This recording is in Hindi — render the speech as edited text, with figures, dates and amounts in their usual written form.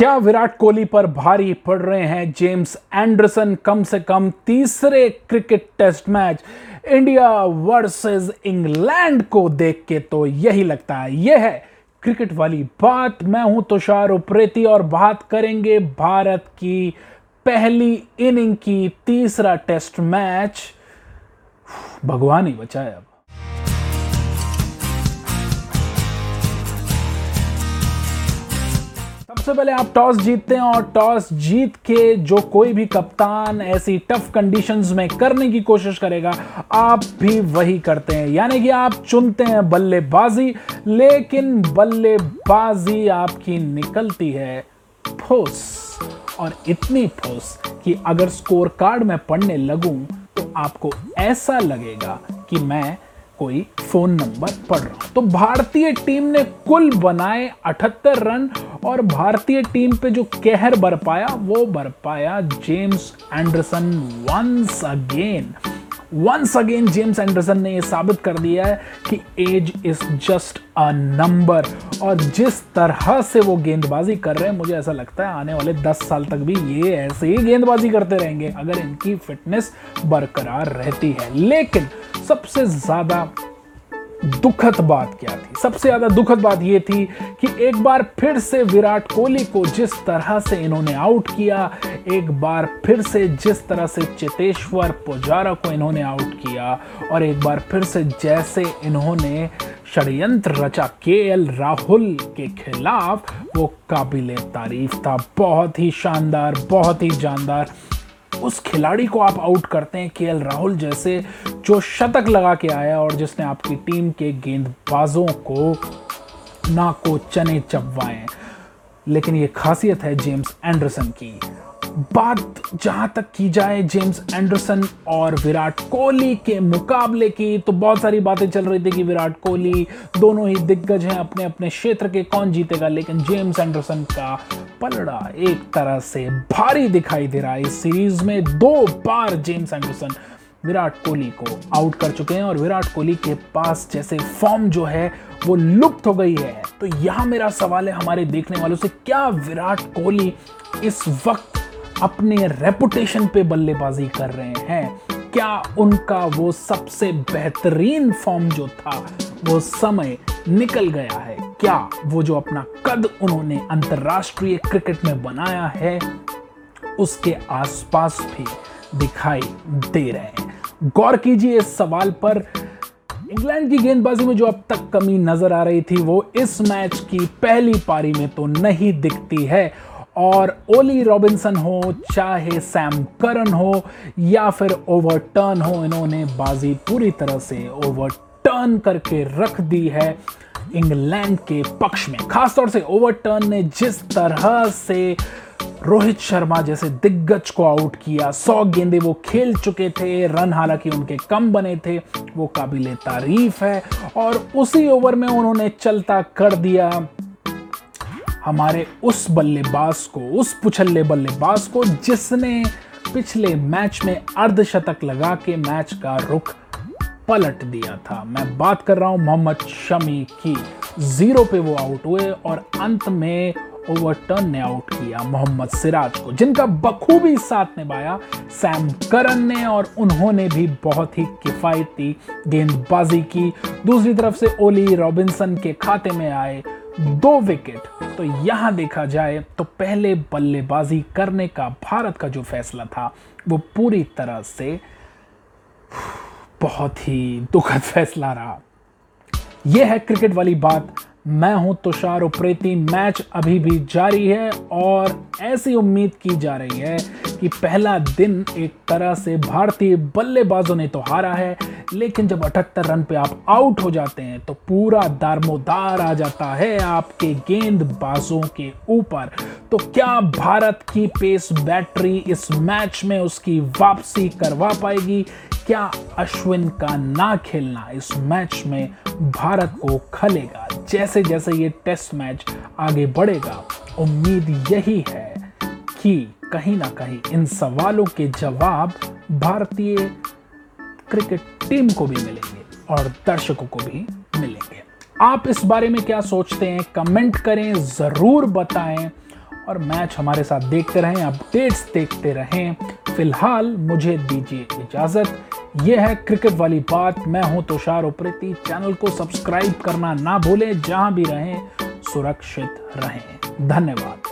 क्या विराट कोहली पर भारी पड़ रहे हैं जेम्स एंडरसन? कम से कम तीसरे cricket test match India versus England को देख के तो यही लगता है। यह है क्रिकेट वाली बात। मैं हूं तुषार उप्रेती और बात करेंगे भारत की पहली इनिंग की। तीसरा टेस्ट मैच, भगवान ही बचाए। अब सबसे पहले आप टॉस जीतते हैं और टॉस जीत के जो कोई भी कप्तान ऐसी टफ कंडीशंस में करने की कोशिश करेगा आप भी वही करते हैं, यानी कि आप चुनते हैं बल्लेबाजी, लेकिन बल्लेबाजी आपकी निकलती है ठोस, और इतनी ठोस कि अगर स्कोर कार्ड में पढ़ने लगूं तो आपको ऐसा लगेगा कि मैं कोई फोन नंबर पढ़ रहा हूं। तो भारतीय टीम ने कुल बनाए 78 रन और भारतीय टीम पे जो कहर बरपाया वो बरपाया James Anderson. Once again James Anderson ने ये साबित कर दिया है कि age is just a number, और जिस तरह से वो गेंदबाजी कर रहे हैं मुझे ऐसा लगता है आने वाले 10 साल तक भी ये ऐसे ही गेंदबाजी करते रहेंगे अगर इनकी फिटनेस बरकरार रहती है। लेकिन सबसे ज़्यादा दुखद बात क्या थी? सबसे ज़्यादा दुखद बात ये थी कि एक बार फिर से विराट कोहली को जिस तरह से इन्होंने आउट किया, एक बार फिर से जिस तरह से चेतेश्वर पुजारा को इन्होंने आउट किया, और एक बार फिर से जैसे इन्होंने षड्यंत्र रचा केएल राहुल के खिलाफ, वो काबिले तारीफ था। बहुत ही शानदार, बहुत ही जानदार। उस खिलाड़ी को आप आउट करते हैं केएल राहुल जैसे, जो शतक लगा के आया और जिसने आपकी टीम के गेंदबाजों को नाको चने चबवाए। लेकिन ये खासियत है जेम्स एंडरसन की। बात जहां तक की जाए जेम्स एंडरसन और विराट कोहली के मुकाबले की, तो बहुत सारी बातें चल रही थी कि विराट कोहली, दोनों ही दिग्गज हैं अपने अपने क्षेत्र के, कौन जीतेगा। लेकिन जेम्स एंडरसन का पलड़ा एक तरह से भारी दिखाई दे रहा है। इस सीरीज में 2 बार जेम्स एंडरसन विराट कोहली को आउट कर चुके हैं, और विराट कोहली के पास जैसे फॉर्म जो है वो लुप्त हो गई है। तो यहाँ मेरा सवाल है हमारे देखने वालों से, क्या विराट कोहली इस वक्त अपने रेपुटेशन पे बल्लेबाजी कर रहे हैं? क्या उनका वो सबसे बेहतरीन फॉर्म जो था वो समय निकल गया है? क्या वो जो अपना कद उन्होंने अंतर्राष्ट्रीय क्रिकेट में बनाया है उसके आसपास भी दिखाई दे रहे हैं? गौर कीजिए इस सवाल पर। इंग्लैंड की गेंदबाजी में जो अब तक कमी नजर आ रही थी वो इस मैच की पहली पारी में तो नहीं दिखती है, और ओली रॉबिन्सन हो, चाहे सैम करन हो, या फिर ओवरटर्न हो, इन्होंने बाजी पूरी तरह से ओवरटर्न करके रख दी है इंग्लैंड के पक्ष में। खासतौर से ओवरटर्न ने जिस तरह से रोहित शर्मा जैसे दिग्गज को आउट किया, 100 गेंदें वो खेल चुके थे, रन हालांकि उनके कम बने थे, वो काबिले तारीफ है। और उसी ओवर में उन्होंने चलता कर दिया हमारे उस बल्लेबाज को, उस पुछल्ले बल्लेबाज को जिसने पिछले मैच में अर्धशतक लगा के मैच का रुख पलट दिया था। मैं बात कर रहा हूं मोहम्मद शमी की। 0 पे वो आउट हुए और अंत में ओवरटर्न ने आउट किया मोहम्मद सिराज को, जिनका बखूबी साथ निभाया सैम करन ने, और उन्होंने भी बहुत ही किफ़ायती गेंदबाजी की। दूसरी तरफ से ओली रॉबिन्सन के खाते में आए 2 विकेट। तो यहाँ देखा जाए तो पहले बल्लेबाजी करने का भारत का जो फैसला था वो पूरी तरह से बहुत ही दुखद फैसला रहा। यह है क्रिकेट वाली बात। मैं हूं तुषार उप्रेती। मैच अभी भी जारी है और ऐसी उम्मीद की जा रही है कि पहला दिन एक तरह से भारतीय बल्लेबाजों ने तो हारा है, लेकिन जब 78 रन पे आप आउट हो जाते हैं तो पूरा दारमोदार आ जाता है आपके गेंदबाजों के ऊपर। तो क्या भारत की पेस बैटरी इस मैच में उसकी वापसी करवा पाएगी? क्या अश्विन का ना खेलना इस मैच में भारत को खलेगा? जैसे जैसे ये टेस्ट मैच आगे बढ़ेगा उम्मीद यही है कि कहीं ना कहीं इन सवालों के जवाब भारतीय क्रिकेट टीम को भी मिलेंगे और दर्शकों को भी मिलेंगे। आप इस बारे में क्या सोचते हैं? कमेंट करें, ज़रूर बताएं। और मैच हमारे साथ देखते रहें, अपडेट्स देखते रहें। फिलहाल मुझे दीजिए इजाज़त। यह है क्रिकेट वाली बात। मैं हूं तुषार उप्रेती। चैनल को सब्सक्राइब करना ना भूलें। जहां भी रहें सुरक्षित रहें। धन्यवाद।